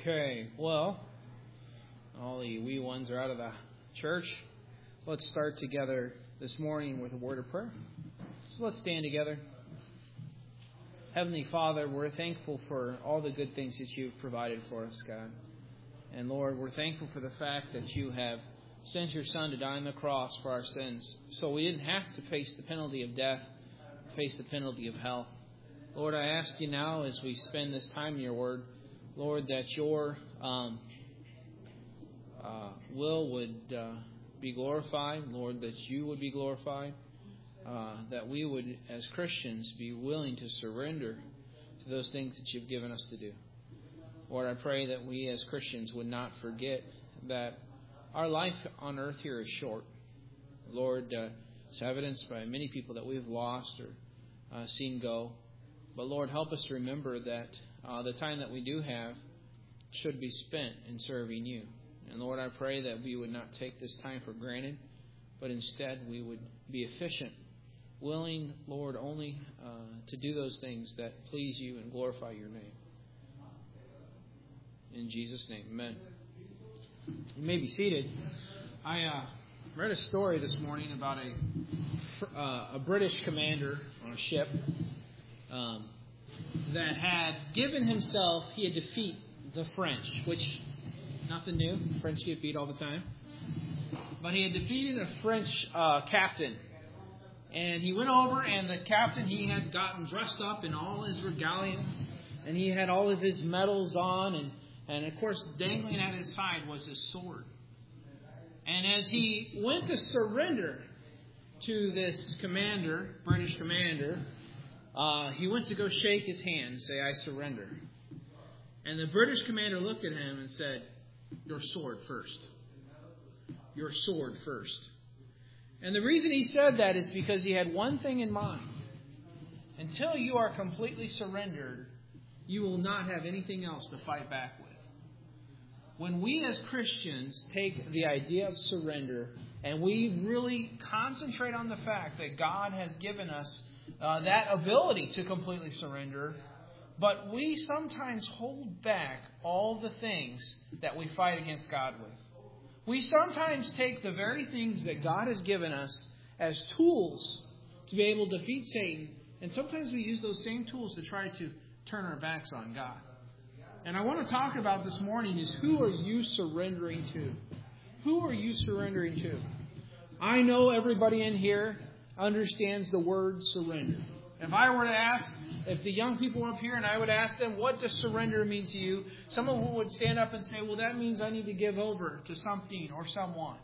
Okay, well, all the wee ones are out of the church. Let's start together this morning with a word of prayer. So let's stand together. Heavenly Father, we're thankful for all the good things that you've provided for us, God. And Lord, we're thankful for the fact that you have sent your Son to die on the cross for our sins, so we didn't have to face the penalty of death, face the penalty of hell. Lord, I ask you now as we spend this time in your word, Lord, that your will would be glorified. Lord, that you would be glorified. That we would, as Christians, be willing to surrender to those things that you've given us to do. Lord, I pray that we as Christians would not forget that our life on earth here is short. Lord, it's evidenced by many people that we've lost or seen go. But Lord, help us to remember that the time that we do have should be spent in serving you. And Lord, I pray that we would not take this time for granted, but instead we would be efficient, willing, Lord, only to do those things that please you and glorify your name. In Jesus' name, amen. You may be seated. I read a story this morning about a British commander on a ship that had given himself, he had defeat the French, which nothing new. French get beat all the time. But he had defeated a French captain. And he went over, and the captain, he had gotten dressed up in all his regalia, and he had all of his medals on, and of course, dangling at his side was his sword. And as he went to surrender to this commander, British commander, he went to go shake his hand and say, "I surrender." And the British commander looked at him and said, "Your sword first. Your sword first." And the reason he said that is because he had one thing in mind. Until you are completely surrendered, you will not have anything else to fight back with. When we as Christians take the idea of surrender and we really concentrate on the fact that God has given us that ability to completely surrender, but we sometimes hold back all the things that we fight against God with. We sometimes take the very things that God has given us as tools to be able to defeat Satan, and sometimes we use those same tools to try to turn our backs on God. And I want to talk about this morning is, who are you surrendering to? Who are you surrendering to? I know everybody in here understands the word surrender. If I were to ask, if the young people were up here and I would ask them, what does surrender mean to you? Someone would stand up and say, well, that means I need to give over to something or someone.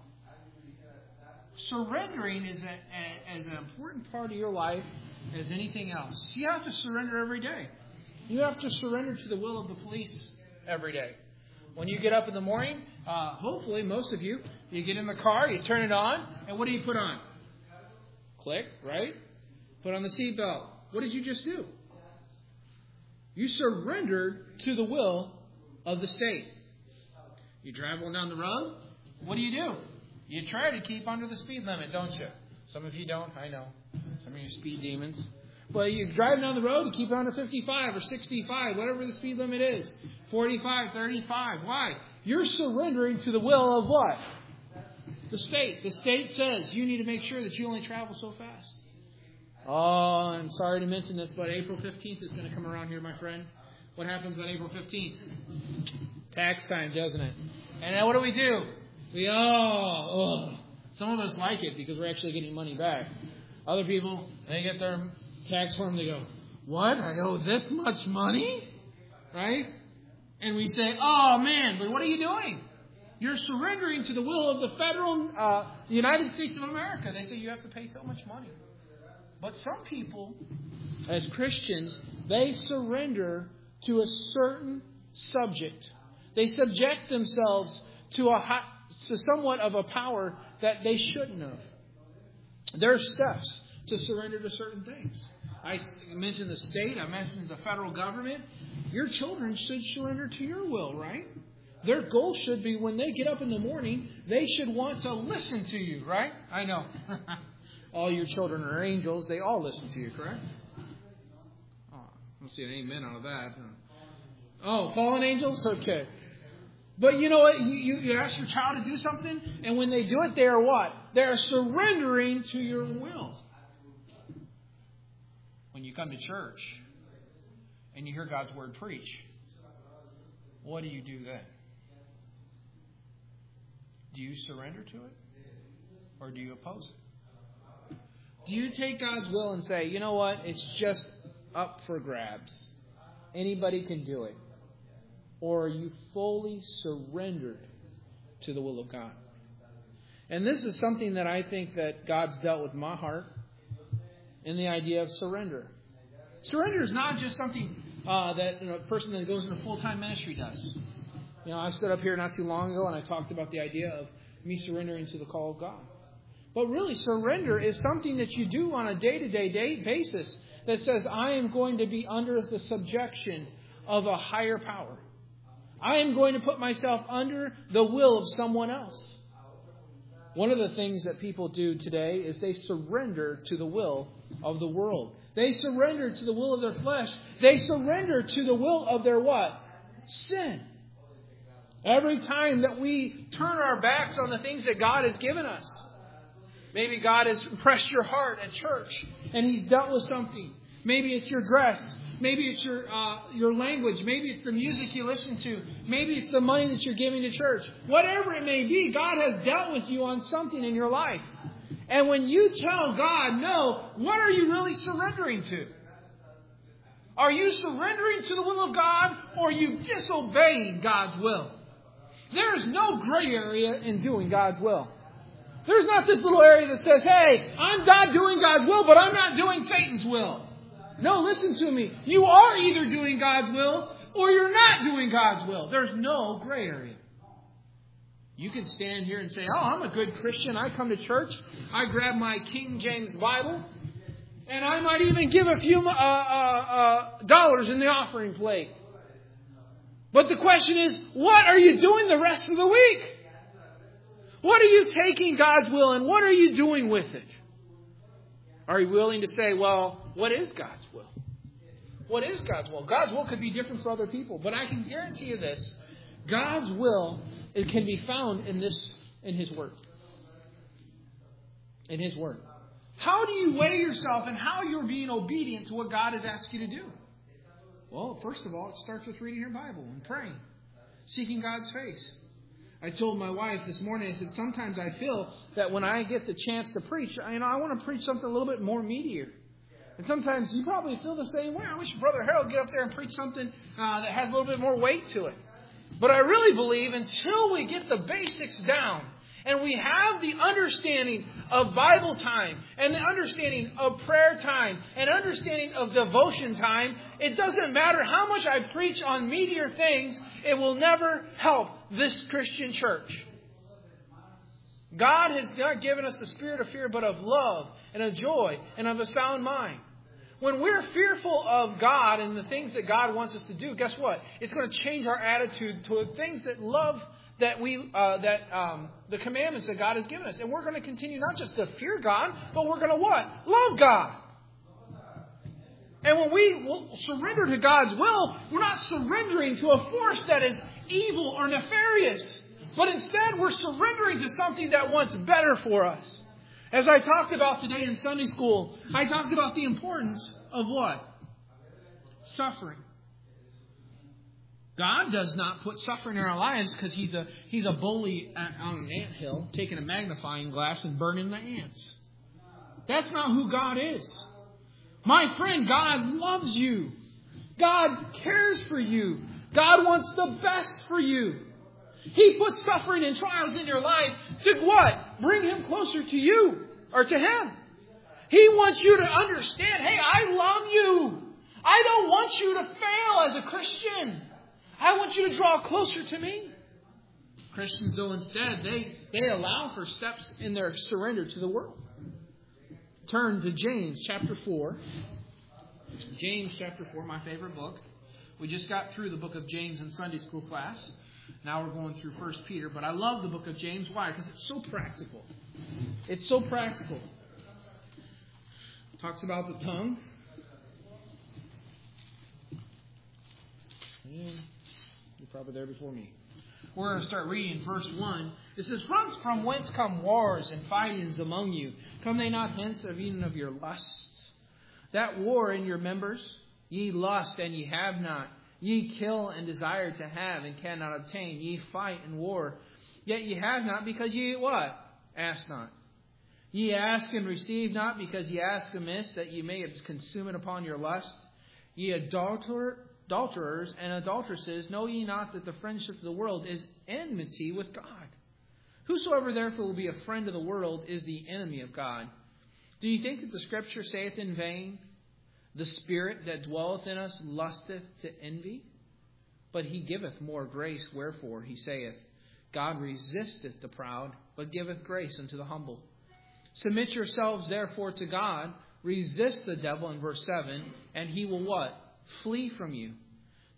Surrendering is an important part of your life as anything else. You have to surrender every day. You have to surrender to the will of the police every day. When you get up in the morning, hopefully most of you get in the car, you turn it on, and what do you put on? Click, right? Put on the seatbelt. What did you just do? You surrendered to the will of the state. You drive on down the road. What do? You try to keep under the speed limit, don't you? Some of you don't, I know. Some of you speed demons. But you drive down the road, you keep it under 55 or 65, whatever the speed limit is. 45, 35. Why? You're surrendering to the will of what? The state. The state says you need to make sure that you only travel so fast. Oh, I'm sorry to mention this, but April 15th is going to come around here, my friend. What happens on April 15th? Tax time, doesn't it? And now what do? We some of us like it because we're actually getting money back. Other people, they get their tax form, they go, "What? I owe this much money?" Right? And we say, "Oh man, but what are you doing? You're surrendering to the will of the federal United States of America." They say you have to pay so much money. But some people, as Christians, they surrender to a certain subject. They subject themselves to somewhat of a power that they shouldn't have. There are steps to surrender to certain things. I mentioned the state. I mentioned the federal government. Your children should surrender to your will, right? Their goal should be when they get up in the morning, they should want to listen to you, right? I know. All your children are angels. They all listen to you, correct? Oh, I don't see an amen out of that. Oh, fallen angels? Okay. But you know what? You ask your child to do something, and when they do it, they are what? They are surrendering to your will. When you come to church and you hear God's word preach, what do you do then? Do you surrender to it? Or do you oppose it? Do you take God's will and say, you know what? It's just up for grabs. Anybody can do it. Or are you fully surrendered to the will of God? And this is something that I think that God's dealt with my heart in the idea of surrender. Surrender is not just something that a person that goes into full-time ministry does. You know, I stood up here not too long ago and I talked about the idea of me surrendering to the call of God. But really, surrender is something that you do on a day-to-day basis that says, I am going to be under the subjection of a higher power. I am going to put myself under the will of someone else. One of the things that people do today is they surrender to the will of the world. They surrender to the will of their flesh. They surrender to the will of their what? Sin. Every time that we turn our backs on the things that God has given us. Maybe God has impressed your heart at church and He's dealt with something. Maybe it's your dress. Maybe it's your language. Maybe it's the music you listen to. Maybe it's the money that you're giving to church. Whatever it may be, God has dealt with you on something in your life. And when you tell God no, what are you really surrendering to? Are you surrendering to the will of God, or are you disobeying God's will? There is no gray area in doing God's will. There's not this little area that says, hey, I'm God doing God's will, but I'm not doing Satan's will. No, listen to me. You are either doing God's will or you're not doing God's will. There's no gray area. You can stand here and say, oh, I'm a good Christian. I come to church. I grab my King James Bible. And I might even give a few dollars in the offering plate. But the question is, what are you doing the rest of the week? What are you taking God's will and what are you doing with it? Are you willing to say, well, what is God's will? What is God's will? God's will could be different for other people, but I can guarantee you this. God's will, it can be found in His Word. In His Word. How do you weigh yourself and how you're being obedient to what God has asked you to do? Well, first of all, it starts with reading your Bible and praying. Seeking God's face. I told my wife this morning, I said, sometimes I feel that when I get the chance to preach, I want to preach something a little bit more meatier. And sometimes you probably feel the same way. I wish Brother Harold would get up there and preach something that had a little bit more weight to it. But I really believe until we get the basics down and we have the understanding of Bible time and the understanding of prayer time and understanding of devotion time, it doesn't matter how much I preach on meatier things, it will never help this Christian church. God has not given us the spirit of fear, but of love and of joy and of a sound mind. When we're fearful of God and the things that God wants us to do, guess what? It's going to change our attitude to things that love that the commandments that God has given us. And we're going to continue not just to fear God, but we're going to what? Love God. And when we surrender to God's will, we're not surrendering to a force that is evil or nefarious. But instead, we're surrendering to something that wants better for us. As I talked about today in Sunday school, I talked about the importance of what? Suffering. God does not put suffering in our lives because He's a bully on an anthill taking a magnifying glass and burning the ants. That's not who God is. My friend, God loves you. God cares for you. God wants the best for you. He puts suffering and trials in your life to what? Bring Him closer to you or to Him. He wants you to understand, hey, I love you. I don't want you to fail as a Christian. I want you to draw closer to me. Christians, though, instead, they allow for steps in their surrender to the world. Turn to James chapter 4. James chapter 4, my favorite book. We just got through the book of James in Sunday school class. Now we're going through 1 Peter. But I love the book of James. Why? Because it's so practical. It's so practical. It talks about the tongue. Yeah, you're probably there before me. We're going to start reading verse 1. It says, From whence come wars and fightings among you? Come they not hence of even of your lusts? That war in your members, ye lust and ye have not. Ye kill and desire to have and cannot obtain. Ye fight and war. Yet ye have not because ye what? Ask not. Ye ask and receive not because ye ask amiss that ye may consume it upon your lust. Ye adulterers and adulteresses, know ye not that the friendship of the world is enmity with God? Whosoever therefore will be a friend of the world is the enemy of God. Do you think that the scripture saith in vain, The spirit that dwelleth in us lusteth to envy? But he giveth more grace, wherefore he saith, God resisteth the proud, but giveth grace unto the humble. Submit yourselves therefore to God, resist the devil in verse 7, and he will what? Flee from you.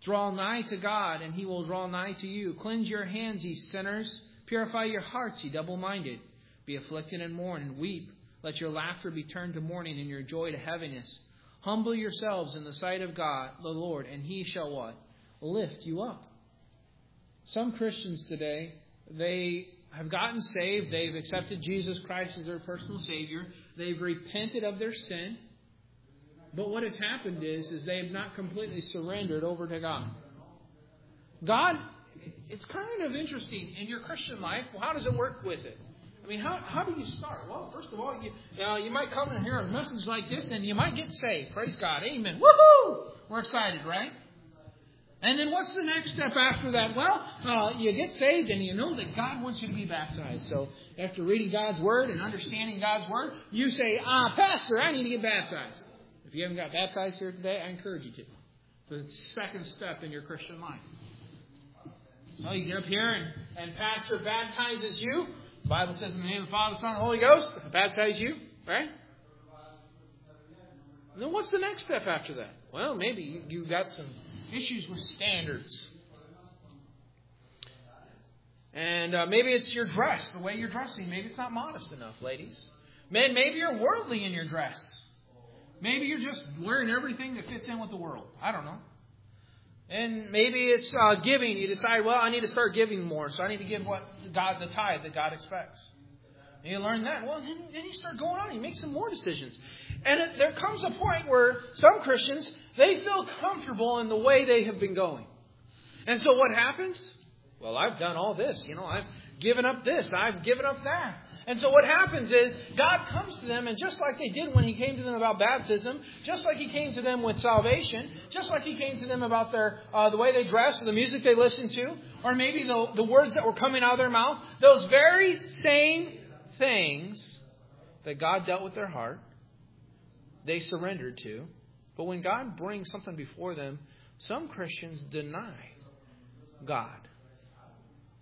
Draw nigh to God, and he will draw nigh to you. Cleanse your hands, ye sinners. Purify your hearts, ye double-minded. Be afflicted and mourn and weep. Let your laughter be turned to mourning and your joy to heaviness. Humble yourselves in the sight of God, the Lord, and he shall what? Lift you up. Some Christians today, they have gotten saved. They've accepted Jesus Christ as their personal Savior. They've repented of their sin. But what has happened is they have not completely surrendered over to God. God, it's kind of interesting in your Christian life. Well, how does it work with it? I mean, how do you start? Well, first of all, you might come and hear a message like this and you might get saved. Praise God. Amen. Woohoo! We're excited, right? And then what's the next step after that? Well, you get saved and you know that God wants you to be baptized. So after reading God's Word and understanding God's Word, you say, Pastor, I need to get baptized. If you haven't got baptized here today, I encourage you to. It's the second step in your Christian life. So you get up here and Pastor baptizes you. The Bible says in the name of the Father, the Son, and the Holy Ghost, I baptize you, right? And then what's the next step after that? Well, maybe you've got some issues with standards. And maybe it's your dress, the way you're dressing. Maybe it's not modest enough, ladies. Men, maybe you're worldly in your dress. Maybe you're just wearing everything that fits in with the world. I don't know. And maybe it's giving. You decide, well, I need to start giving more, so I need to give what God, the tithe that God expects. And you learn that. Well, then you start going on. You make some more decisions. And there comes a point where some Christians, they feel comfortable in the way they have been going. And so what happens? Well, I've done all this. I've given up this. I've given up that. And so what happens is God comes to them, and just like they did when he came to them about baptism, just like he came to them with salvation, just like he came to them about their the way they dress or the music they listened to, or maybe the words that were coming out of their mouth, those very same things that God dealt with their heart, they surrendered to. But when God brings something before them, some Christians deny God.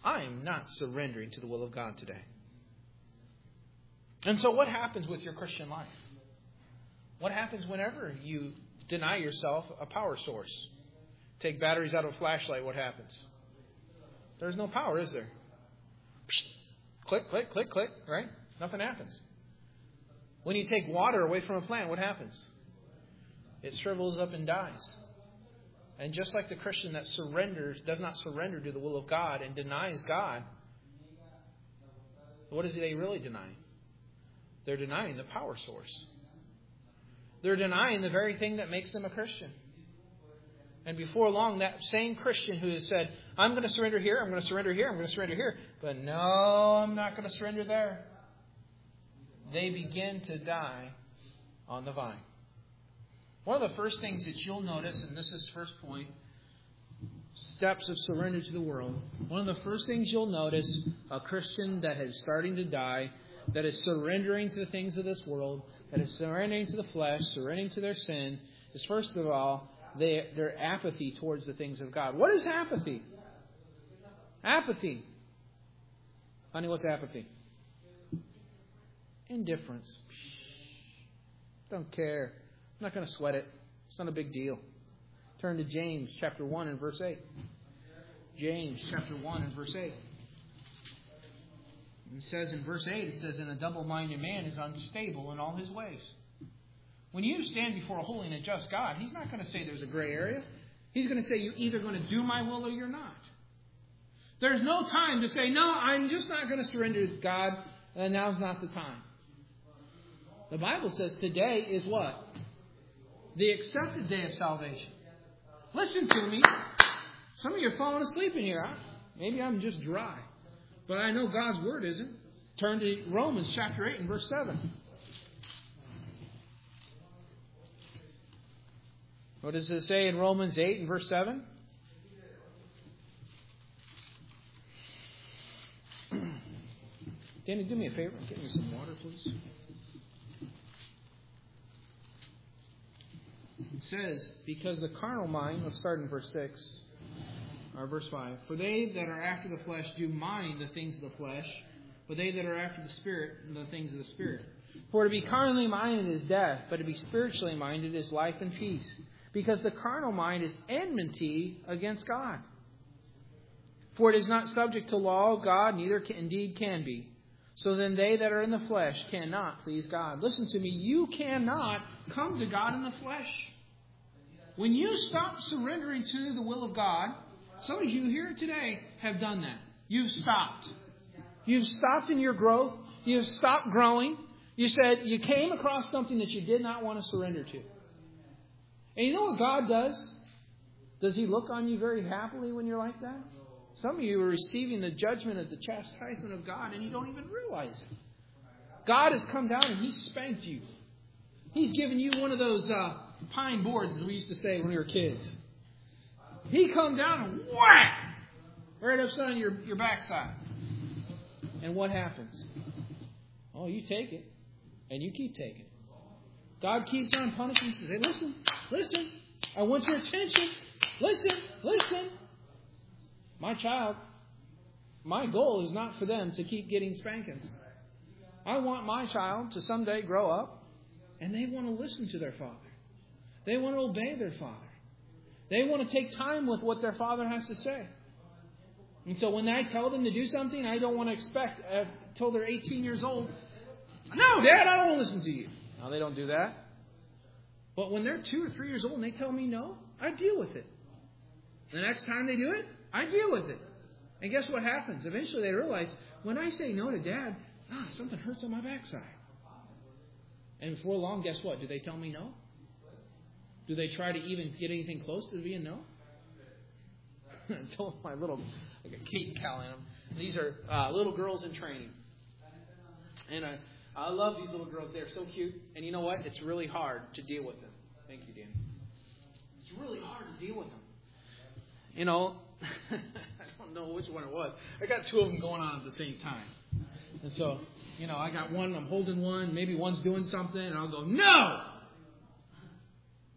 I am not surrendering to the will of God today. And so what happens with your Christian life? What happens whenever you deny yourself a power source? Take batteries out of a flashlight, what happens? There's no power, is there? Psh, click, click, click, click, right? Nothing happens. When you take water away from a plant, what happens? It shrivels up and dies. And just like the Christian that does not surrender to the will of God and denies God, what is they really denying? They're denying the power source. They're denying the very thing that makes them a Christian. And before long, that same Christian who has said, I'm going to surrender here, I'm going to surrender here, I'm going to surrender here, but no, I'm not going to surrender there. They begin to die on the vine. One of the first things that you'll notice, and this is first point, steps of surrender to the world. One of the first things you'll notice, a Christian that is starting to die, that is surrendering to the things of this world, that is surrendering to the flesh, surrendering to their sin, is first of all, their apathy towards the things of God. What is apathy? Apathy. Honey, what's apathy? Indifference. Don't care. I'm not going to sweat it. It's not a big deal. Turn to James chapter 1 and verse 8. James chapter 1 and verse 8. It says in verse 8, it says, And a double-minded man is unstable in all his ways. When you stand before a holy and a just God, He's not going to say there's a gray area. He's going to say you're either going to do my will or you're not. There's no time to say, no, I'm just not going to surrender to God. Now's not the time. The Bible says today is what? The accepted day of salvation. Listen to me. Some of you are falling asleep in here. Maybe I'm just dry. But I know God's word isn't. Turn to Romans chapter 8 and verse 7. What does it say in Romans 8 and verse 7? Danny, do me a favor. Get me some water, please. It says, because the carnal mind, let's start in verse 6, or verse 5. For they that are after the flesh do mind the things of the flesh, but they that are after the Spirit, the things of the Spirit. For to be carnally minded is death, but to be spiritually minded is life and peace. Because the carnal mind is enmity against God. For it is not subject to law, God neither can, indeed can be. So then they that are in the flesh cannot please God. Listen to me, you cannot come to God in the flesh. When you stop surrendering to the will of God, some of you here today have done that. You've stopped. You've stopped in your growth. You've stopped growing. You said you came across something that you did not want to surrender to. And you know what God does? Does He look on you very happily when you're like that? Some of you are receiving the judgment of the chastisement of God and you don't even realize it. God has come down and He spanked you. He's given you one of those pine boards, as we used to say when we were kids. He come down and whack! Right upside your backside. And what happens? Oh, you take it. And you keep taking it. God keeps on punishing you. He says, hey, listen. I want your attention. Listen. My child, my goal is not for them to keep getting spankings. I want my child to someday grow up and they want to listen to their father. They want to obey their father. They want to take time with what their father has to say. And so when I tell them to do something, I don't want to expect until they're 18 years old. No, Dad, I don't want to listen to you. No, they don't do that. But when they're 2 or 3 years old and they tell me no, I deal with it. The next time they do it, I deal with it. And guess what happens? Eventually they realize, when I say no to Dad, something hurts on my backside. And before long, guess what? Do they tell me no? Do they try to even get anything close to being no? I told my little, like a Kate and Cal in them. These are little girls in training. And I love these little girls. They're so cute. And you know what? It's really hard to deal with them. Thank you, Danny. It's really hard to deal with them. You know, I don't know which one it was. I got two of them going on at the same time. And so, you know, I got one, I'm holding one. Maybe one's doing something. And I'll go, no!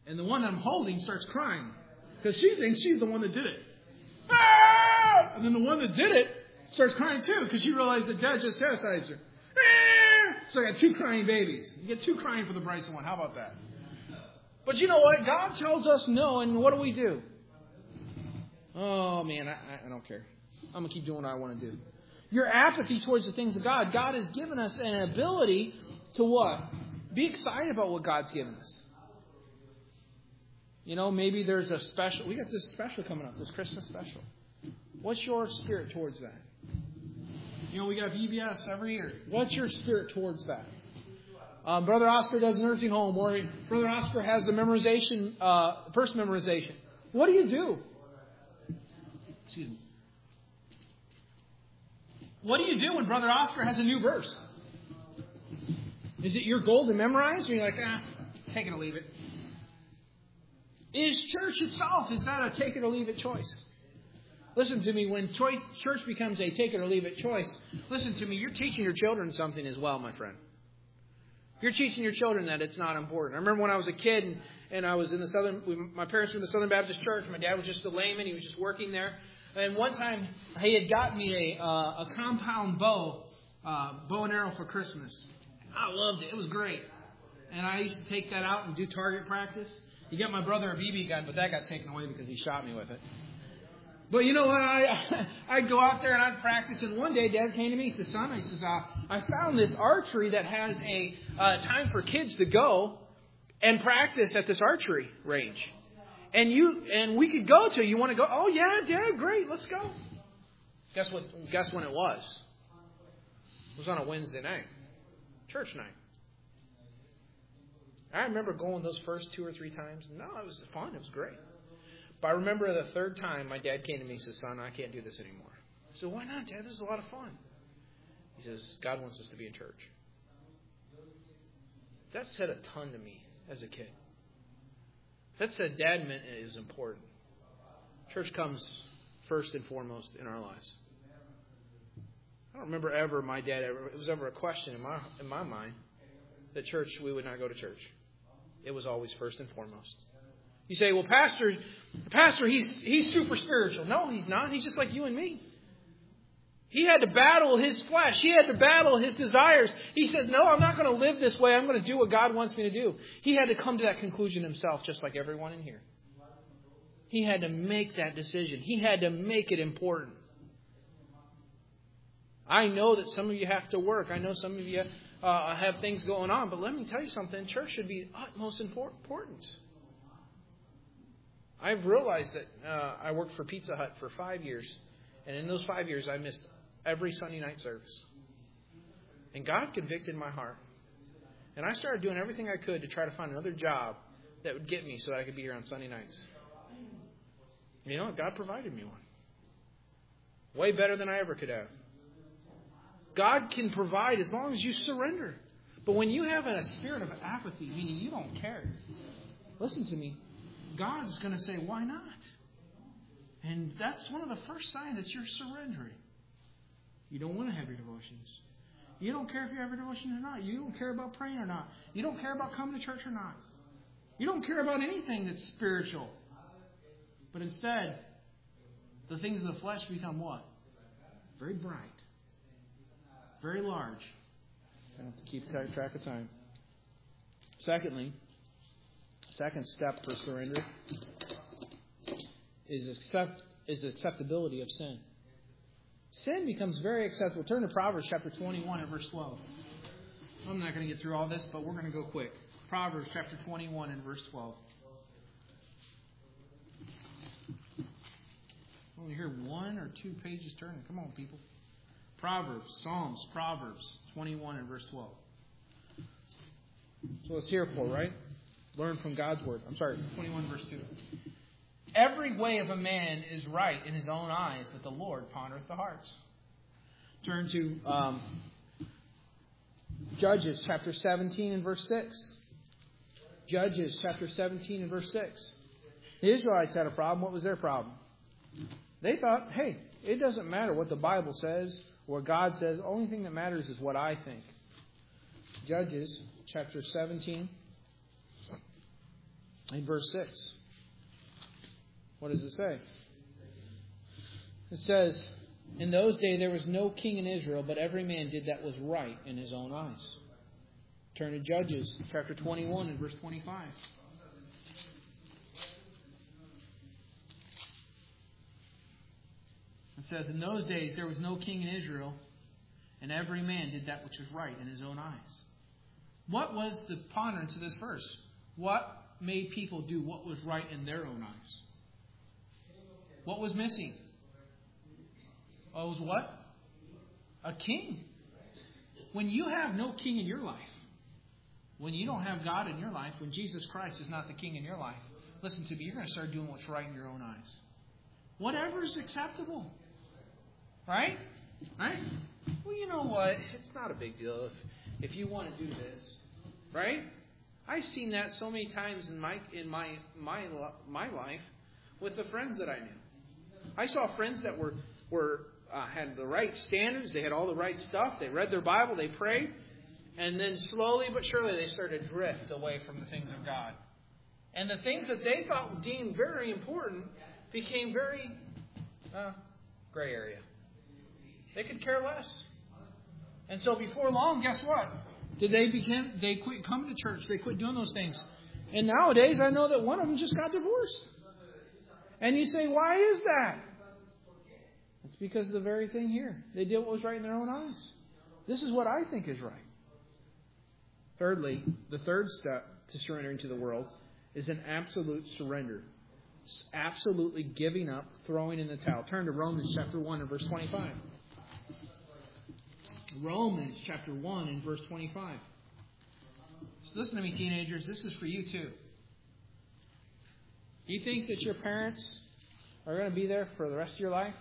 And the one I'm holding starts crying. Because she thinks she's the one that did it. Ah! And then the one that did it starts crying too. Because she realized that Dad just chastised her. So I got two crying babies. You get two crying for the Bryson one. How about that? But you know what? God tells us no, and what do we do? Oh, man, I don't care. I'm going to keep doing what I want to do. Your apathy towards the things of God. God has given us an ability to what? Be excited about what God's given us. You know, maybe there's a special. We got this special coming up, this Christmas special. What's your spirit towards that? You know, we got VBS every year. What's your spirit towards that? Brother Oscar does nursing home, or Brother Oscar has the memorization, verse memorization. What do you do? Excuse me. What do you do when Brother Oscar has a new verse? Is it your goal to memorize? Or you're like, take it or leave it? Is church itself, is that a take it or leave it choice? Listen to me, when church becomes a take it or leave it choice, listen to me, you're teaching your children something as well, my friend. You're teaching your children that it's not important. I remember when I was a kid and I was in the my parents were in the Southern Baptist Church. My dad was just a layman. He was just working there. And one time he had gotten me a compound bow and arrow for Christmas. I loved it. It was great. And I used to take that out and do target practice. You got my brother a BB gun, but that got taken away because he shot me with it. But you know what? I'd go out there and I'd practice. And one day, Dad came to me. He said, "Son," he says, "I found this archery that has a time for kids to go and practice at this archery range. And we could go to. You want to go? Oh yeah, Dad, great, let's go." Guess when it was? It was on a Wednesday night. Church night. I remember going those first 2 or 3 times. No, it was fun. It was great. But I remember the third time my dad came to me and said, "Son, I can't do this anymore." I said, "Why not, Dad? This is a lot of fun." He says, "God wants us to be in church." That said a ton to me as a kid. That said, Dad meant it is important. Church comes first and foremost in our lives. I don't remember ever my dad ever, it was ever a question in my mind that church, we would not go to church. It was always first and foremost. You say, "Well, Pastor, he's super spiritual." No, he's not. He's just like you and me. He had to battle his flesh. He had to battle his desires. He said, "No, I'm not going to live this way. I'm going to do what God wants me to do." He had to come to that conclusion himself, just like everyone in here. He had to make that decision. He had to make it important. I know that some of you have to work. I know some of you have things going on. But let me tell you something. Church should be utmost importance. I've realized that I worked for Pizza Hut for 5 years. And in those 5 years, I missed every Sunday night service. And God convicted my heart. And I started doing everything I could to try to find another job that would get me so that I could be here on Sunday nights. You know, God provided me one. Way better than I ever could have. God can provide as long as you surrender. But when you have a spirit of apathy, meaning you don't care, listen to me, God's going to say, "Why not?" And that's one of the first signs that you're surrendering. You don't want to have your devotions. You don't care if you have your devotions or not. You don't care about praying or not. You don't care about coming to church or not. You don't care about anything that's spiritual. But instead, the things of the flesh become what? Very bright. Very large. I have to keep track of time. Secondly, second step for surrender is acceptability of sin. Sin becomes very acceptable. Turn to Proverbs chapter 21 and verse 12. I'm not going to get through all this, but we're going to go quick. Proverbs chapter 21 and verse 12. I only hear 1 or 2 pages turning. Come on, people. Proverbs 21 and verse 12. So it's here for, right? Learn from God's word. I'm sorry, 21 verse 2. Every way of a man is right in his own eyes, but the Lord pondereth the hearts. Turn to Judges chapter 17 and verse 6. Judges chapter 17 and verse 6. The Israelites had a problem. What was their problem? They thought, hey, it doesn't matter what the Bible says or God says. The only thing that matters is what I think. Judges chapter 17 and verse 6. What does it say? It says, "In those days there was no king in Israel, but every man did that was right in his own eyes." Turn to Judges chapter 21 and verse 25. It says, "In those days there was no king in Israel, and every man did that which was right in his own eyes." What was the ponderance of this verse? What made people do what was right in their own eyes? What was missing? Oh, it was what? A king. When you have no king in your life, when you don't have God in your life, when Jesus Christ is not the king in your life, listen to me, you're going to start doing what's right in your own eyes. Whatever is acceptable. Right? Right? Well, you know what? It's not a big deal if you want to do this. Right? I've seen that so many times in my life with the friends that I knew. I saw friends that were had the right standards. They had all the right stuff. They read their Bible. They prayed. And then slowly but surely they started to drift away from the things of God. And the things that they thought deemed very important became very gray area. They could care less. And so before long, guess what? They quit coming to church. They quit doing those things. And nowadays, I know that one of them just got divorced. And you say, why is that? It's because of the very thing here. They did what was right in their own eyes. This is what I think is right. Thirdly, the third step to surrendering to the world is an absolute surrender. absolutely giving up, throwing in the towel. Turn to Romans chapter 1 and verse 25. Romans chapter 1 and verse 25. So listen to me, teenagers. This is for you, too. You think that your parents are going to be there for the rest of your life?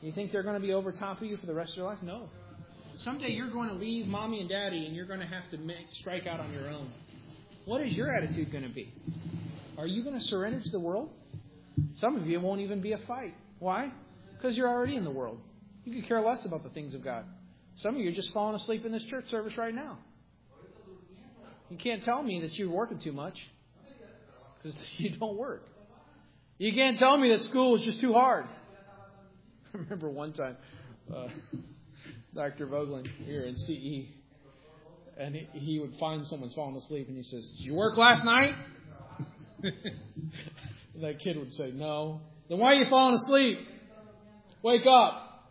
You think they're going to be over top of you for the rest of your life? No. Someday you're going to leave mommy and daddy and you're going to have to strike out on your own. What is your attitude going to be? Are you going to surrender to the world? Some of you won't even be a fight. Why? Because you're already in the world. You could care less about the things of God. Some of you are just falling asleep in this church service right now. You can't tell me that you're working too much because you don't work. You can't tell me that school is just too hard. I remember one time, Dr. Vogelin here in CE, and he would find someone's falling asleep, and he says, "Did you work last night?" That kid would say, "No." "Then why are you falling asleep? Wake up."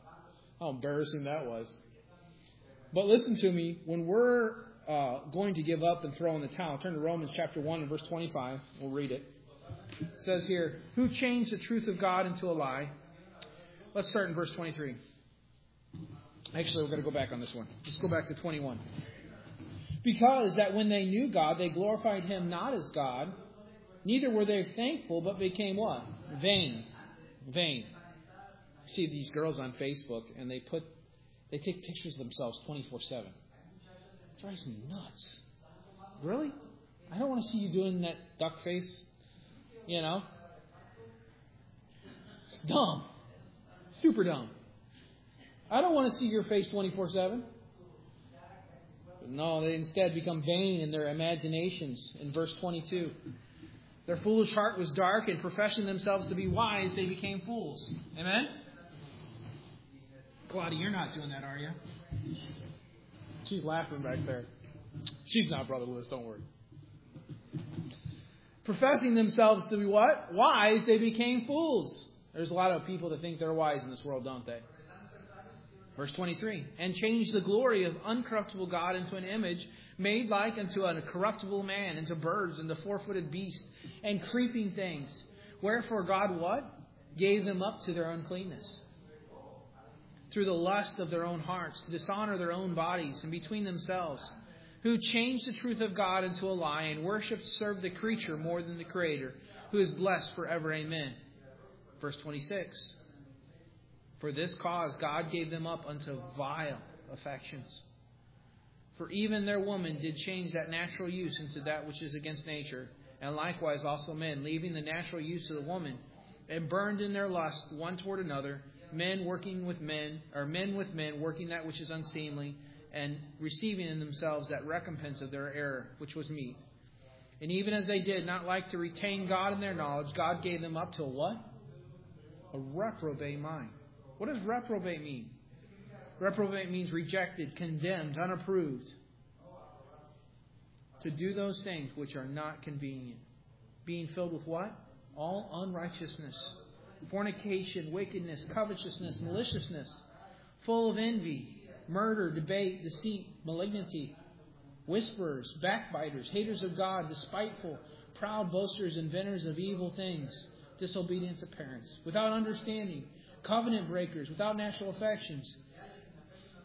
How embarrassing that was. But listen to me. When we're going to give up and throw in the towel, turn to Romans chapter 1 and verse 25. We'll read it. It says here, "Who changed the truth of God into a lie?" Let's start in verse 23. Actually, we're going to go back on this one. Let's go back to 21. "Because that when they knew God, they glorified him not as God, neither were they thankful, but became" what? Vain. I see these girls on Facebook, and they take pictures of themselves 24/7. Drives me nuts. Really? I don't want to see you doing that duck face. You know? It's dumb. Super dumb. I don't want to see your face 24/7. No, they instead become vain in their imaginations. In verse 22, "Their foolish heart was dark, and professing themselves to be wise, they became fools." Amen? Claudia, you're not doing that, are you? She's laughing back there. She's not, Brother Lewis, don't worry. "Professing themselves to be" what? "Wise, they became fools." There's a lot of people that think they're wise in this world, don't they? Verse 23, "And changed the glory of uncorruptible God into an image made like unto a corruptible man, into birds, into four-footed beasts, and creeping things. Wherefore God" what? "Gave them up to their uncleanness, through the lust of their own hearts, to dishonor their own bodies, and between themselves. Who changed the truth of God into a lie, and worshipped, served the creature more than the Creator, who is blessed forever. Amen." Verse 26, "For this cause God gave them up unto vile affections. For even their woman did change that natural use into that which is against nature. And likewise also men, leaving the natural use of the woman, and burned in their lust one toward another, men with men, working that which is unseemly, and receiving in themselves that recompense of their error, which was meat. And even as they did not like to retain God in their knowledge, God gave them up to" what? "A reprobate mind." What does reprobate mean? Reprobate means rejected, condemned, unapproved. "To do those things which are not convenient. Being filled with" what? "All unrighteousness, fornication, wickedness, covetousness, maliciousness, full of envy, murder, debate, deceit, malignity, whisperers, backbiters, haters of God, despiteful, proud boasters, inventors of evil things, disobedient to parents, without understanding, covenant breakers, without natural affections,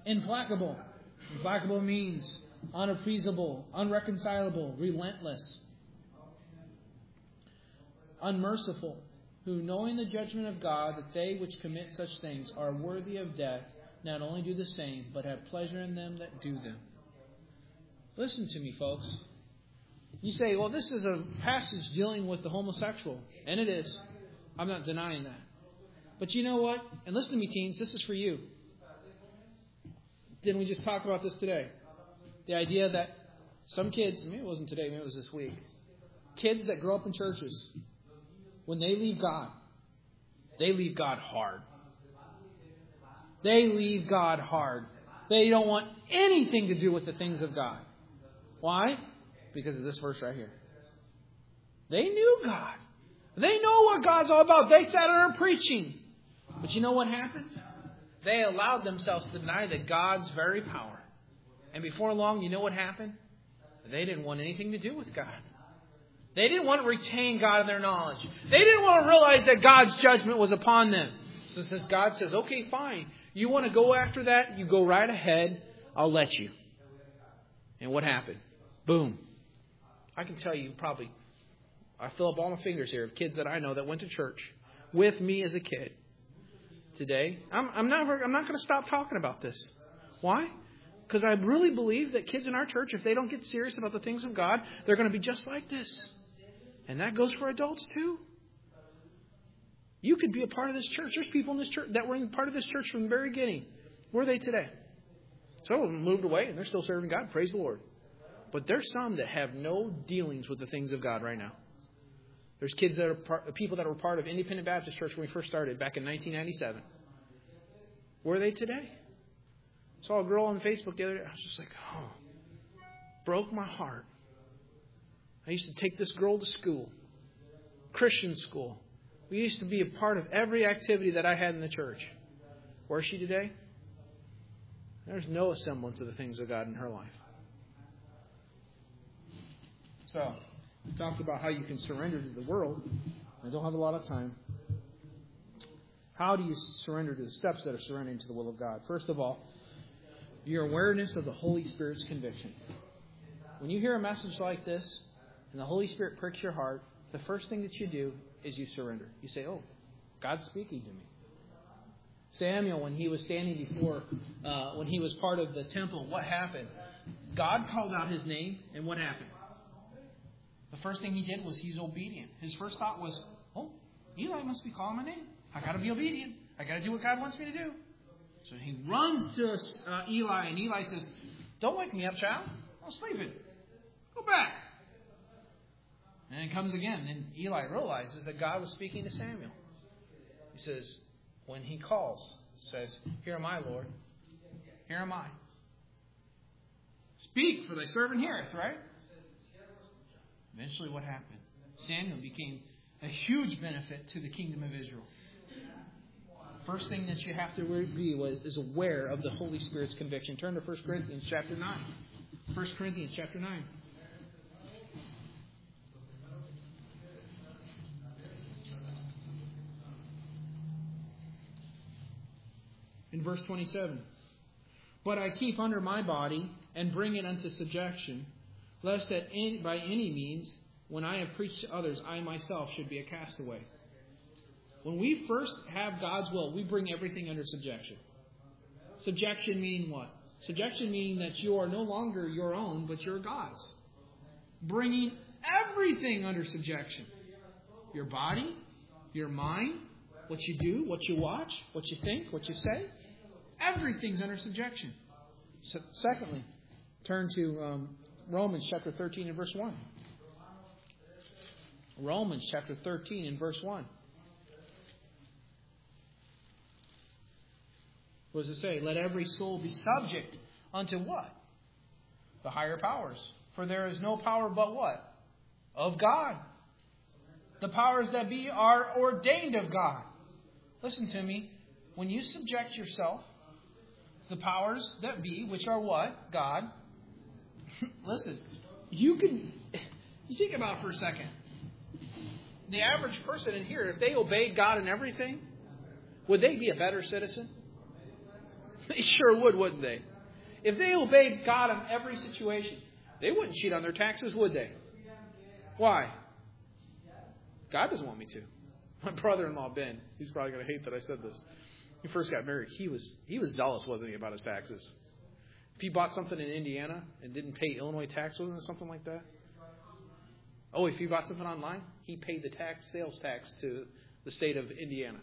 implacable." Implacable means unappeasable, unreconcilable, relentless. "Unmerciful, who knowing the judgment of God, that they which commit such things are worthy of death, not only do the same, but have pleasure in them that do them." Listen to me, folks. You say, "Well, this is a passage dealing with the homosexual." And it is. I'm not denying that. But you know what? And listen to me, teens, this is for you. Didn't we just talk about this today? The idea that some kids, maybe it wasn't today, maybe it was this week, kids that grow up in churches, when they leave God hard. They leave God hard. They don't want anything to do with the things of God. Why? Because of this verse right here. They knew God. They know what God's all about. They sat there preaching. But you know what happened? They allowed themselves to deny the God's very power. And before long, you know what happened? They didn't want anything to do with God. They didn't want to retain God in their knowledge. They didn't want to realize that God's judgment was upon them. So since God says, okay, fine. You want to go after that? You go right ahead. I'll let you. And what happened? Boom. I can tell you probably, I fill up all my fingers here of kids that I know that went to church with me as a kid. Today, I'm not going to stop talking about this. Why? Because I really believe that kids in our church, if they don't get serious about the things of God, they're going to be just like this. And that goes for adults too. You could be a part of this church. There's people in this church that were in part of this church from the very beginning. Where are they today? Some of them moved away and they're still serving God. Praise the Lord. But there's some that have no dealings with the things of God right now. There's kids that are people that were part of Independent Baptist Church when we first started back in 1997. Where are they today? I saw a girl on Facebook the other day. I was just like, oh, broke my heart. I used to take this girl to school, Christian school. We used to be a part of every activity that I had in the church. Where is she today? There's no semblance of the things of God in her life. So, we talked about how you can surrender to the world. I don't have a lot of time. How do you surrender to the steps that are surrendering to the will of God? First of all, your awareness of the Holy Spirit's conviction. When you hear a message like this, and the Holy Spirit pricks your heart, the first thing that you do is you surrender. You say, oh, God's speaking to me. Samuel, when he was standing before, when he was part of the temple, what happened? God called out his name, and what happened? The first thing he did was he's obedient. His first thought was, oh, Eli must be calling my name. I got to be obedient. I got to do what God wants me to do. So he runs to Eli, and Eli says, don't wake me up, child. I'm sleeping. Go back. And it comes again. And Eli realizes that God was speaking to Samuel. He says, when he calls, says, here am I, Lord. Here am I. Speak, for thy servant heareth, right? Eventually what happened? Samuel became a huge benefit to the kingdom of Israel. The first thing that you have to be is aware of the Holy Spirit's conviction. Turn to 1 Corinthians chapter 9. 1 Corinthians chapter 9. In verse 27. But I keep under my body and bring it unto subjection, lest that by any means, when I have preached to others, I myself should be a castaway. When we first have God's will, we bring everything under subjection. Subjection meaning what? Subjection meaning that you are no longer your own, but you're God's. Bringing everything under subjection. Your body, your mind, what you do, what you watch, what you think, what you say. Everything's under subjection. So, secondly, turn to Romans chapter 13 and verse 1. Romans chapter 13 and verse 1. What does it say? Let every soul be subject unto what? The higher powers. For there is no power but what? Of God. The powers that be are ordained of God. Listen to me. When you subject yourself to the powers that be, which are what? God. Listen, you think about it for a second. The average person in here, if they obeyed God in everything, would they be a better citizen? They sure would, wouldn't they? If they obeyed God in every situation, they wouldn't cheat on their taxes, would they? Why? God doesn't want me to. My brother-in-law, Ben, he's probably going to hate that I said this. He first got married. He was zealous, wasn't he, about his taxes? If he bought something in Indiana and didn't pay Illinois tax, wasn't it something like that? Oh, if he bought something online, he paid the sales tax to the state of Indiana.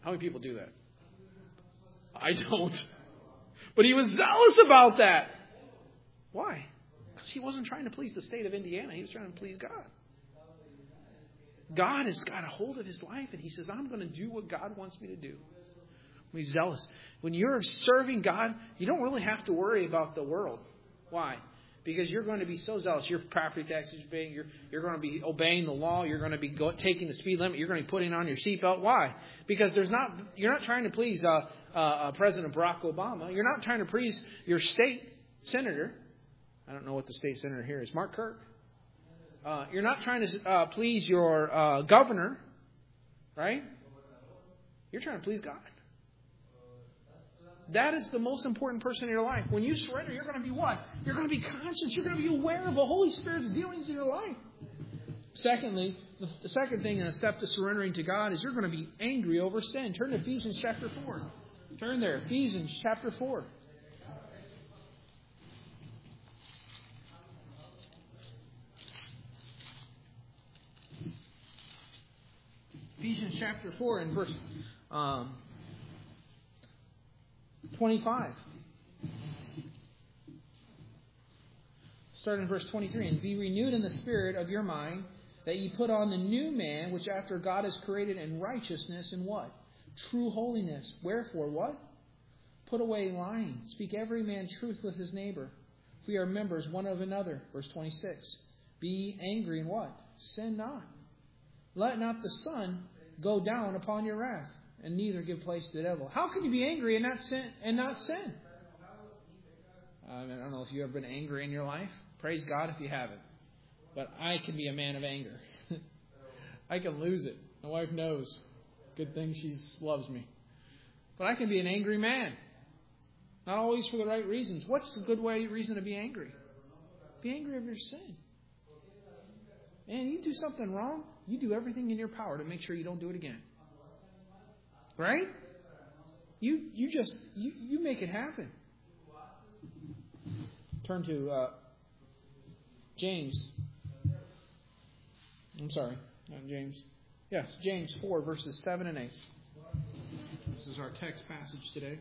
How many people do that? I don't. But he was zealous about that. Why? Because he wasn't trying to please the state of Indiana. He was trying to please God. God has got a hold of his life, and he says, I'm going to do what God wants me to do. Be zealous. When you're serving God, you don't really have to worry about the world. Why? Because you're going to be so zealous. Your property taxes are paying. You're going to be obeying the law. You're going to be taking the speed limit. You're going to be putting on your seatbelt. Why? Because you're not trying to please President Barack Obama. You're not trying to please your state senator. I don't know what the state senator here is. Mark Kirk. You're not trying to please your governor, right? You're trying to please God. That is the most important person in your life. When you surrender, you're going to be what? You're going to be conscious. You're going to be aware of the Holy Spirit's dealings in your life. Secondly, the second thing in a step to surrendering to God is you're going to be angry over sin. Turn to Ephesians chapter 4. Turn there. Ephesians chapter 4. Ephesians chapter 4 and verse 25. Start in verse 23. And be renewed in the spirit of your mind, that ye put on the new man, which after God is created in righteousness and what? True holiness. Wherefore what? Put away lying. Speak every man truth with his neighbor. If we are members one of another. Verse 26. Be angry and what? Sin not. Let not the sun go down upon your wrath, and neither give place to the devil. How can you be angry and not sin? I don't know if you've ever been angry in your life. Praise God if you haven't. But I can be a man of anger. I can lose it. My wife knows. Good thing she loves me. But I can be an angry man. Not always for the right reasons. What's the good way reason to be angry? Be angry of your sin. Man, you do something wrong, you do everything in your power to make sure you don't do it again. Right? You make it happen. Turn to James. I'm sorry, not James. Yes, James 4, verses 7 and 8. This is our text passage today.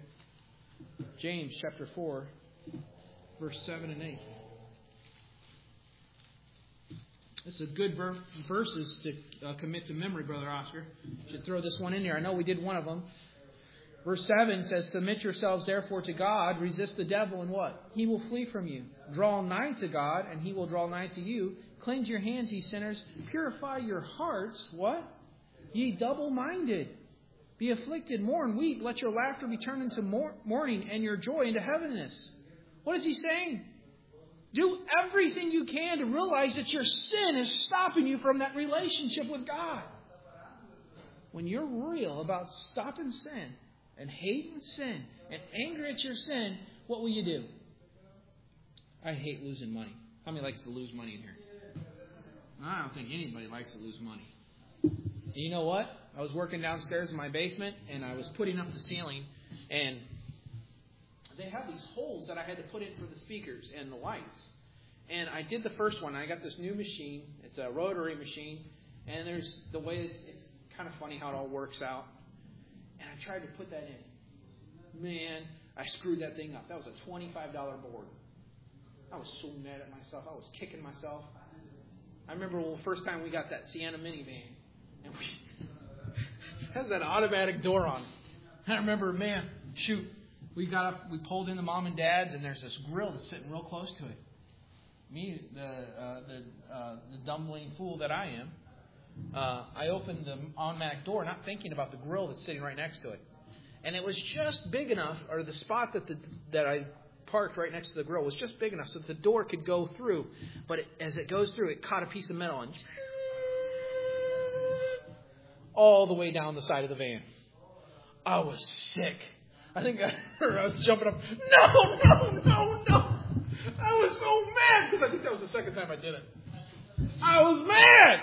James chapter 4, verse 7 and 8. This is a good verses to commit to memory, Brother Oscar. You should throw this one in there. I know we did one of them. Verse 7 says, Submit yourselves therefore to God, resist the devil, and what? He will flee from you. Draw nigh to God, and he will draw nigh to you. Cleanse your hands, ye sinners. Purify your hearts, what? Ye double-minded. Be afflicted, mourn, weep. Let your laughter be turned into mourning, and your joy into heaviness. What is he saying? Do everything you can to realize that your sin is stopping you from that relationship with God. When you're real about stopping sin and hating sin and angry at your sin, what will you do? I hate losing money. How many likes to lose money in here? I don't think anybody likes to lose money. And you know what? I was working downstairs in my basement and I was putting up the ceiling, and they have these holes that I had to put in for the speakers and the lights. And I did the first one. I got this new machine. It's a rotary machine. And there's the way it's kind of funny how it all works out. And I tried to put that in. Man, I screwed that thing up. That was a $25 board. I was so mad at myself. I was kicking myself. I remember the first time we got that Sienna minivan. And it has that automatic door on it. I remember, man, shoot. We got up, we pulled into Mom and Dad's, and there's this grill that's sitting real close to it. Me, the dumbling fool that I am, I opened the automatic door, not thinking about the grill that's sitting right next to it. And it was just big enough, or the spot that I parked right next to the grill was just big enough so that the door could go through. But as it goes through, it caught a piece of metal and all the way down the side of the van. I was sick. I think I was jumping up. No. I was so mad because I think that was the second time I did it. I was mad.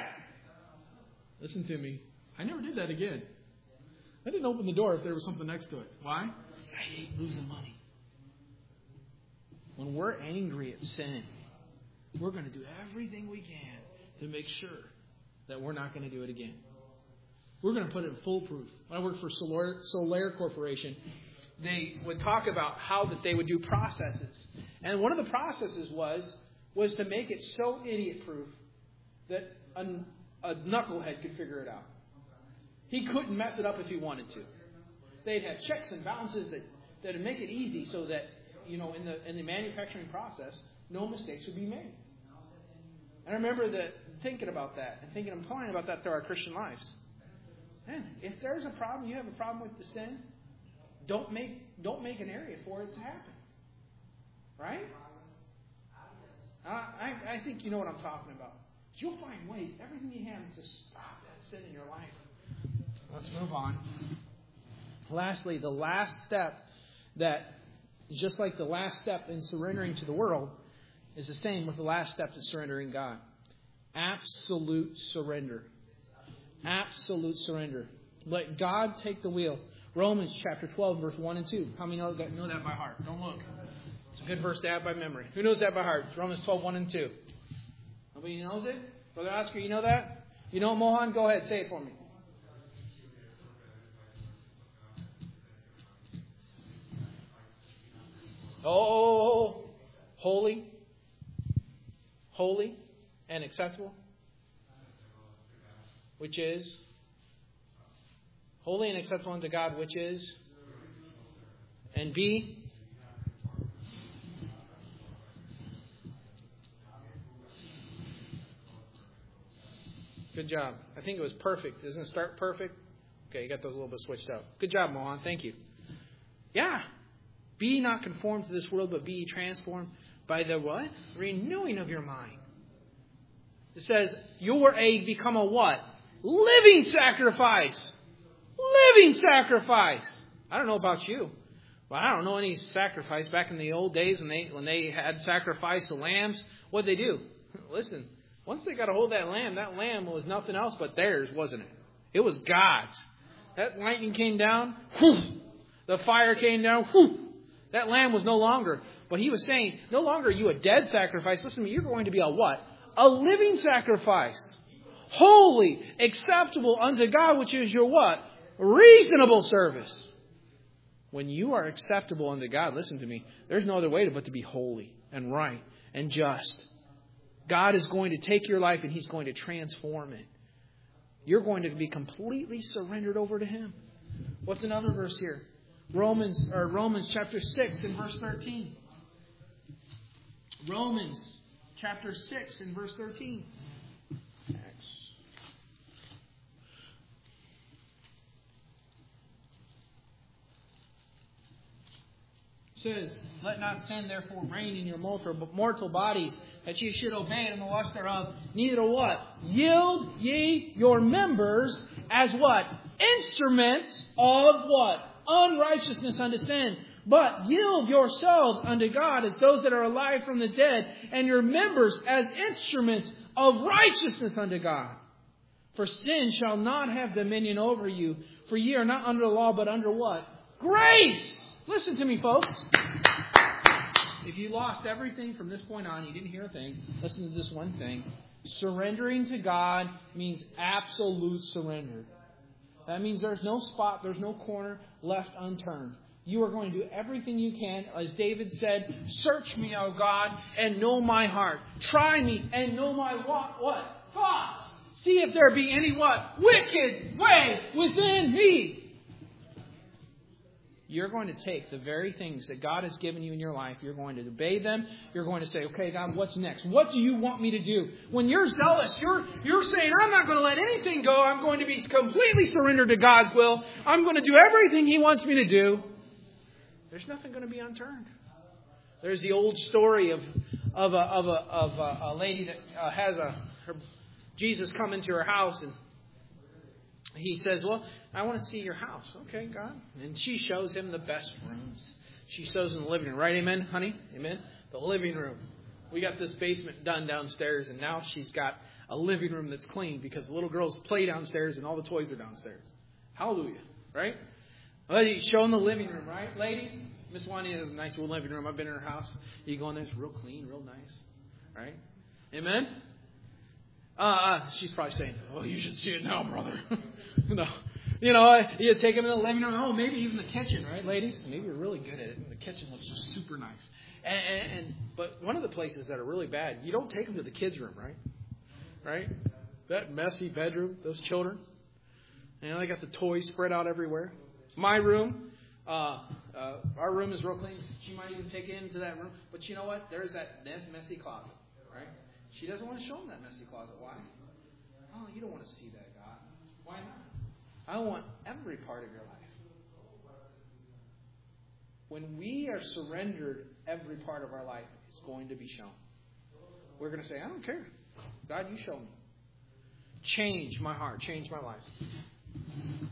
Listen to me. I never did that again. I didn't open the door if there was something next to it. Why? Because I hate losing money. When we're angry at sin, we're going to do everything we can to make sure that we're not going to do it again. We're going to put it in foolproof. When I worked for Solaire Corporation, they would talk about how that they would do processes. And one of the processes was to make it so idiot-proof that a knucklehead could figure it out. He couldn't mess it up if he wanted to. They'd have checks and balances that would make it easy so that, you know, in the manufacturing process, no mistakes would be made. And I remember thinking about that and applying about that through our Christian lives. Man, if there's a problem, you have a problem with the sin, don't make an area for it to happen. Right? I think you know what I'm talking about. You'll find ways, everything you have, to stop that sin in your life. Let's move on. Lastly, the last step that, just like the last step in surrendering to the world, is the same with the last step to surrendering God. Absolute surrender. Absolute surrender. Let God take the wheel. Romans chapter 12, verse 1 and 2. How many know that by heart? Don't look. It's a good verse to have by memory. Who knows that by heart? It's Romans 12, 1 and 2. Nobody knows it? Brother Oscar, you know that? You know it, Mohan? Go ahead, say it for me. Oh, holy, holy, and acceptable, which is holy and acceptable unto God, which is, and be. Good job. I think it was perfect. Doesn't it start perfect? Okay, you got those a little bit switched up. Good job, Mohan. Thank you. Yeah. Be not conformed to this world, but be transformed by the what? Renewing of your mind. It says, your egg become a what? Living sacrifice. Living sacrifice. I don't know about you. Well, I don't know any sacrifice. Back in the old days when they had sacrifice of lambs, what'd they do? Listen, once they got a hold of that lamb was nothing else but theirs, wasn't it? It was God's. That lightning came down. Whew, the fire came down. Whew, that lamb was no longer. But he was saying, no longer are you a dead sacrifice. Listen to me, you're going to be a what? A living sacrifice. Holy, acceptable unto God, which is your what? Reasonable service. When you are acceptable unto God, listen to me, there's no other way but to be holy and right and just. God is going to take your life and He's going to transform it. You're going to be completely surrendered over to Him. What's another verse here? Romans chapter 6 and verse 13. Romans chapter 6 and verse 13. Acts. It says, let not sin therefore reign in your mortal bodies, that ye should obey it in the lust thereof. Neither what? Yield ye your members as what? Instruments of what? Unrighteousness unto sin, but yield yourselves unto God as those that are alive from the dead, and your members as instruments of righteousness unto God. For sin shall not have dominion over you, for ye are not under the law, but under what? Grace! Listen to me, folks. If you lost everything from this point on, you didn't hear a thing, listen to this one thing. Surrendering to God means absolute surrender. That means there's no spot, there's no corner left unturned. You are going to do everything you can. As David said, search me, O God, and know my heart. Try me and know my what? Thoughts. See if there be any what? Wicked way within me. You're going to take the very things that God has given you in your life. You're going to obey them. You're going to say, okay, God, what's next? What do you want me to do? When you're zealous, you're saying, I'm not going to let anything go. I'm going to be completely surrendered to God's will. I'm going to do everything He wants me to do. There's nothing going to be unturned. There's the old story of a lady that Jesus come into her house, and He says, well, I want to see your house. Okay, God. And she shows him the best rooms. She shows him the living room. Right, amen, honey? Amen? The living room. We got this basement done downstairs, and now she's got a living room that's clean because the little girls play downstairs and all the toys are downstairs. Hallelujah. Right? Well, you show him the living room, right, ladies? Miss Wanda has a nice little living room. I've been in her house. You go in there, it's real clean, real nice. Right? Amen? She's probably saying, oh, you should see it now, brother. No. You know, you take them in the living room. Oh, maybe even the kitchen, right, ladies? Maybe you're really good at it. And the kitchen looks just super nice. But one of the places that are really bad, you don't take them to the kids' room, right? Right? That messy bedroom, those children. You know, they got the toys spread out everywhere. My room, our room is real clean. She might even take it into that room. But you know what? There's that messy closet, right? She doesn't want to show him that messy closet. Why? Oh, you don't want to see that, God. Why not? I want every part of your life. When we are surrendered, every part of our life is going to be shown. We're going to say, I don't care. God, you show me. Change my heart. Change my life.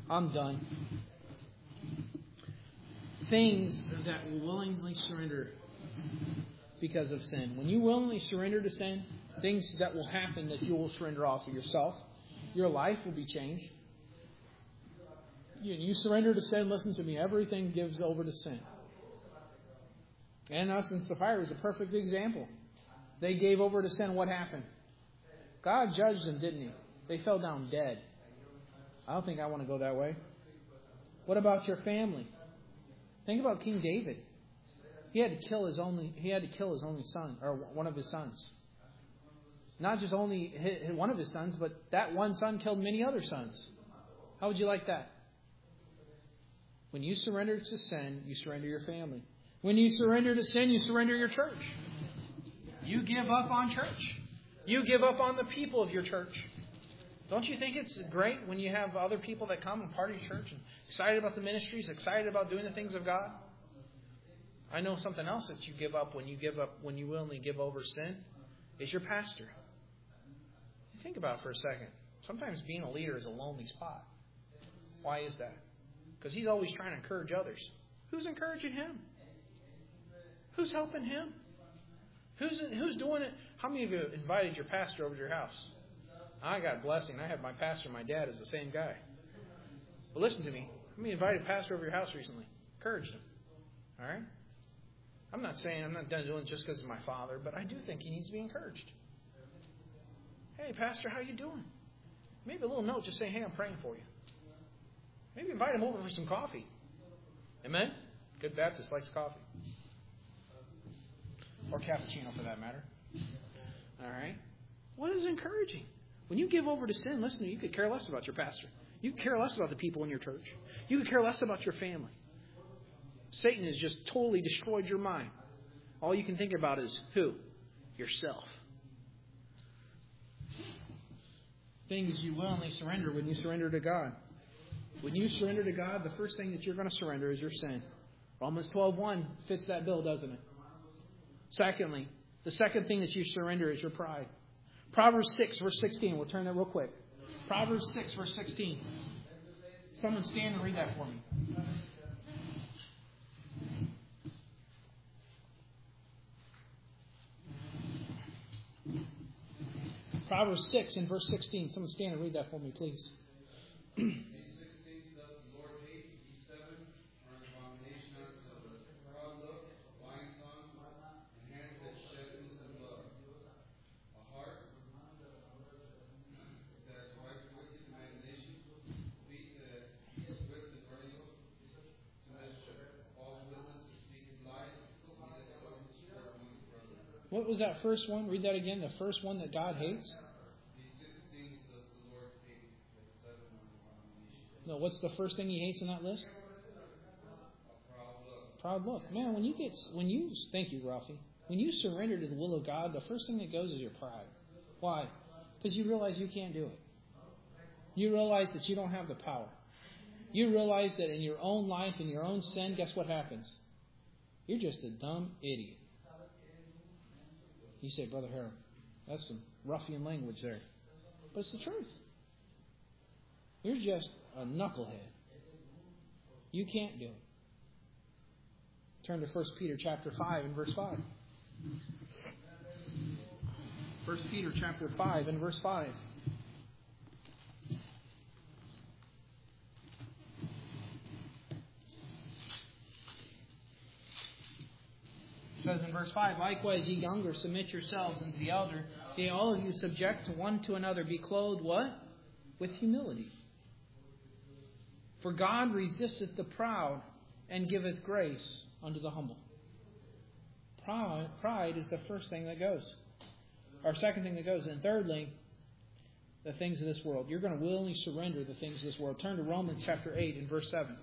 I'm done. Things that will willingly surrender because of sin. When you willingly surrender to sin, things that will happen that you will surrender off of yourself. Your life will be changed. You surrender to sin, listen to me, everything gives over to sin. Ananias and Sapphira is a perfect example. They gave over to sin. What happened? God judged them, didn't He? They fell down dead. I don't think I want to go that way. What about your family? Think about King David. He had to kill his only son, or one of his sons. Not just only one of his sons, but that one son killed many other sons. How would you like that? When you surrender to sin, you surrender your family. When you surrender to sin, you surrender your church. You give up on church. You give up on the people of your church. Don't you think it's great when you have other people that come and part of your church and excited about the ministries, excited about doing the things of God? I know something else that you give up when you willingly give over sin is your pastor. Think about it for a second. Sometimes being a leader is a lonely spot. Why is that? Because he's always trying to encourage others. Who's encouraging him? Who's helping him? Who's doing it? How many of you invited your pastor over to your house? I got a blessing. I have my pastor and my dad is the same guy. But listen to me. How many invited a pastor over your house recently? Encouraged him. All right? I'm not saying I'm not done doing it just because of my father, but I do think he needs to be encouraged. Hey, pastor, how you doing? Maybe a little note just saying, hey, I'm praying for you. Maybe invite him over for some coffee. Amen? Good Baptist likes coffee. Or cappuccino for that matter. All right? What is encouraging? When you give over to sin, listen to me, you could care less about your pastor. You could care less about the people in your church. You could care less about your family. Satan has just totally destroyed your mind. All you can think about is who? Yourself. Things you willingly surrender when you surrender to God. When you surrender to God, the first thing that you're going to surrender is your sin. Romans 12:1 fits that bill, doesn't it? Secondly, the second thing that you surrender is your pride. Proverbs 6, verse 16. We'll turn that real quick. Proverbs 6, verse 16. Someone stand and read that for me. Proverbs 6 and verse 16. Someone stand and read that for me, please. What was that first one? Read that again. The first one that God hates? No, what's the first thing He hates in that list? Proud look. Man, thank you, Rafi. When you surrender to the will of God, the first thing that goes is your pride. Why? Because you realize you can't do it. You realize that you don't have the power. You realize that in your own life, in your own sin, guess what happens? You're just a dumb idiot. You say, Brother Harold, that's some ruffian language there. But it's the truth. You're just a knucklehead. You can't do it. Turn to 1 Peter chapter 5 and verse 5. 1 Peter chapter 5 and verse 5. Says in verse 5, likewise, ye younger, submit yourselves unto the elder. Yea, all of you subject one to another. Be clothed, what? With humility. For God resisteth the proud, and giveth grace unto the humble. Pride is the first thing that goes. Or second thing that goes. And thirdly, the things of this world. You're going to willingly surrender the things of this world. Turn to Romans chapter 8 and verse 7.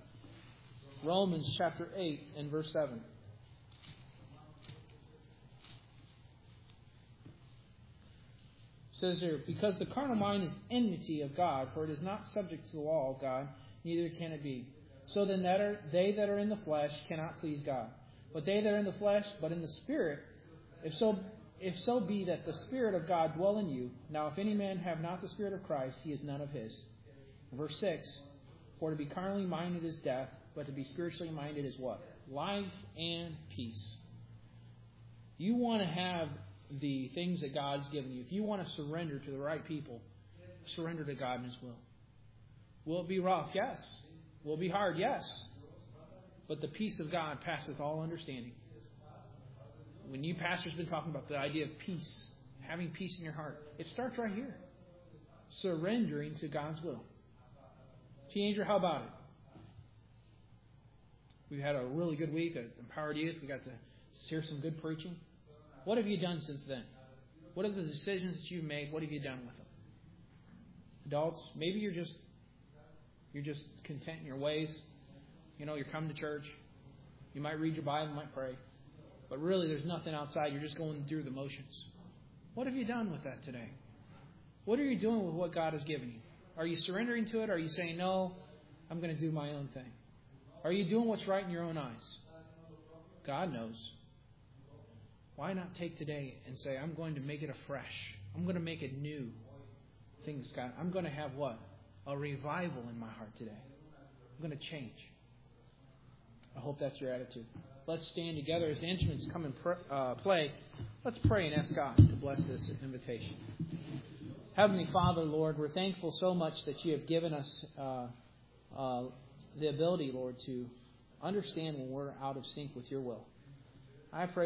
Romans chapter 8 and verse 7. Says here, because the carnal mind is enmity of God, for it is not subject to the law of God, neither can it be. So then that are they that are in the flesh cannot please God. But they that are in the flesh, but in the Spirit, if so if so be that the Spirit of God dwell in you. Now if any man have not the Spirit of Christ, he is none of his. Verse 6, for to be carnally minded is death, but to be spiritually minded is what? Life and peace. You want to have the things that God's given you. If you want to surrender to the right people, surrender to God and His will. Will it be rough? Yes. Will it be hard? Yes. But the peace of God passeth all understanding. When you pastors have been talking about the idea of peace, having peace in your heart, it starts right here. Surrendering to God's will. Teenager, how about it? We've had a really good week at Empowered Youth. We got to hear some good preaching. What have you done since then? What are the decisions that you've made? What have you done with them? Adults, maybe you're just content in your ways. You know, you're coming to church. You might read your Bible, you might pray. But really, there's nothing outside. You're just going through the motions. What have you done with that today? What are you doing with what God has given you? Are you surrendering to it? Or are you saying, no, I'm going to do my own thing? Are you doing what's right in your own eyes? God knows. Why not take today and say, I'm going to make it afresh. I'm going to make it new. Things, God, I'm going to have what? A revival in my heart today. I'm going to change. I hope that's your attitude. Let's stand together as the instruments come and play. Let's pray and ask God to bless this invitation. Heavenly Father, Lord, we're thankful so much that you have given us the ability, Lord, to understand when we're out of sync with your will. I pray.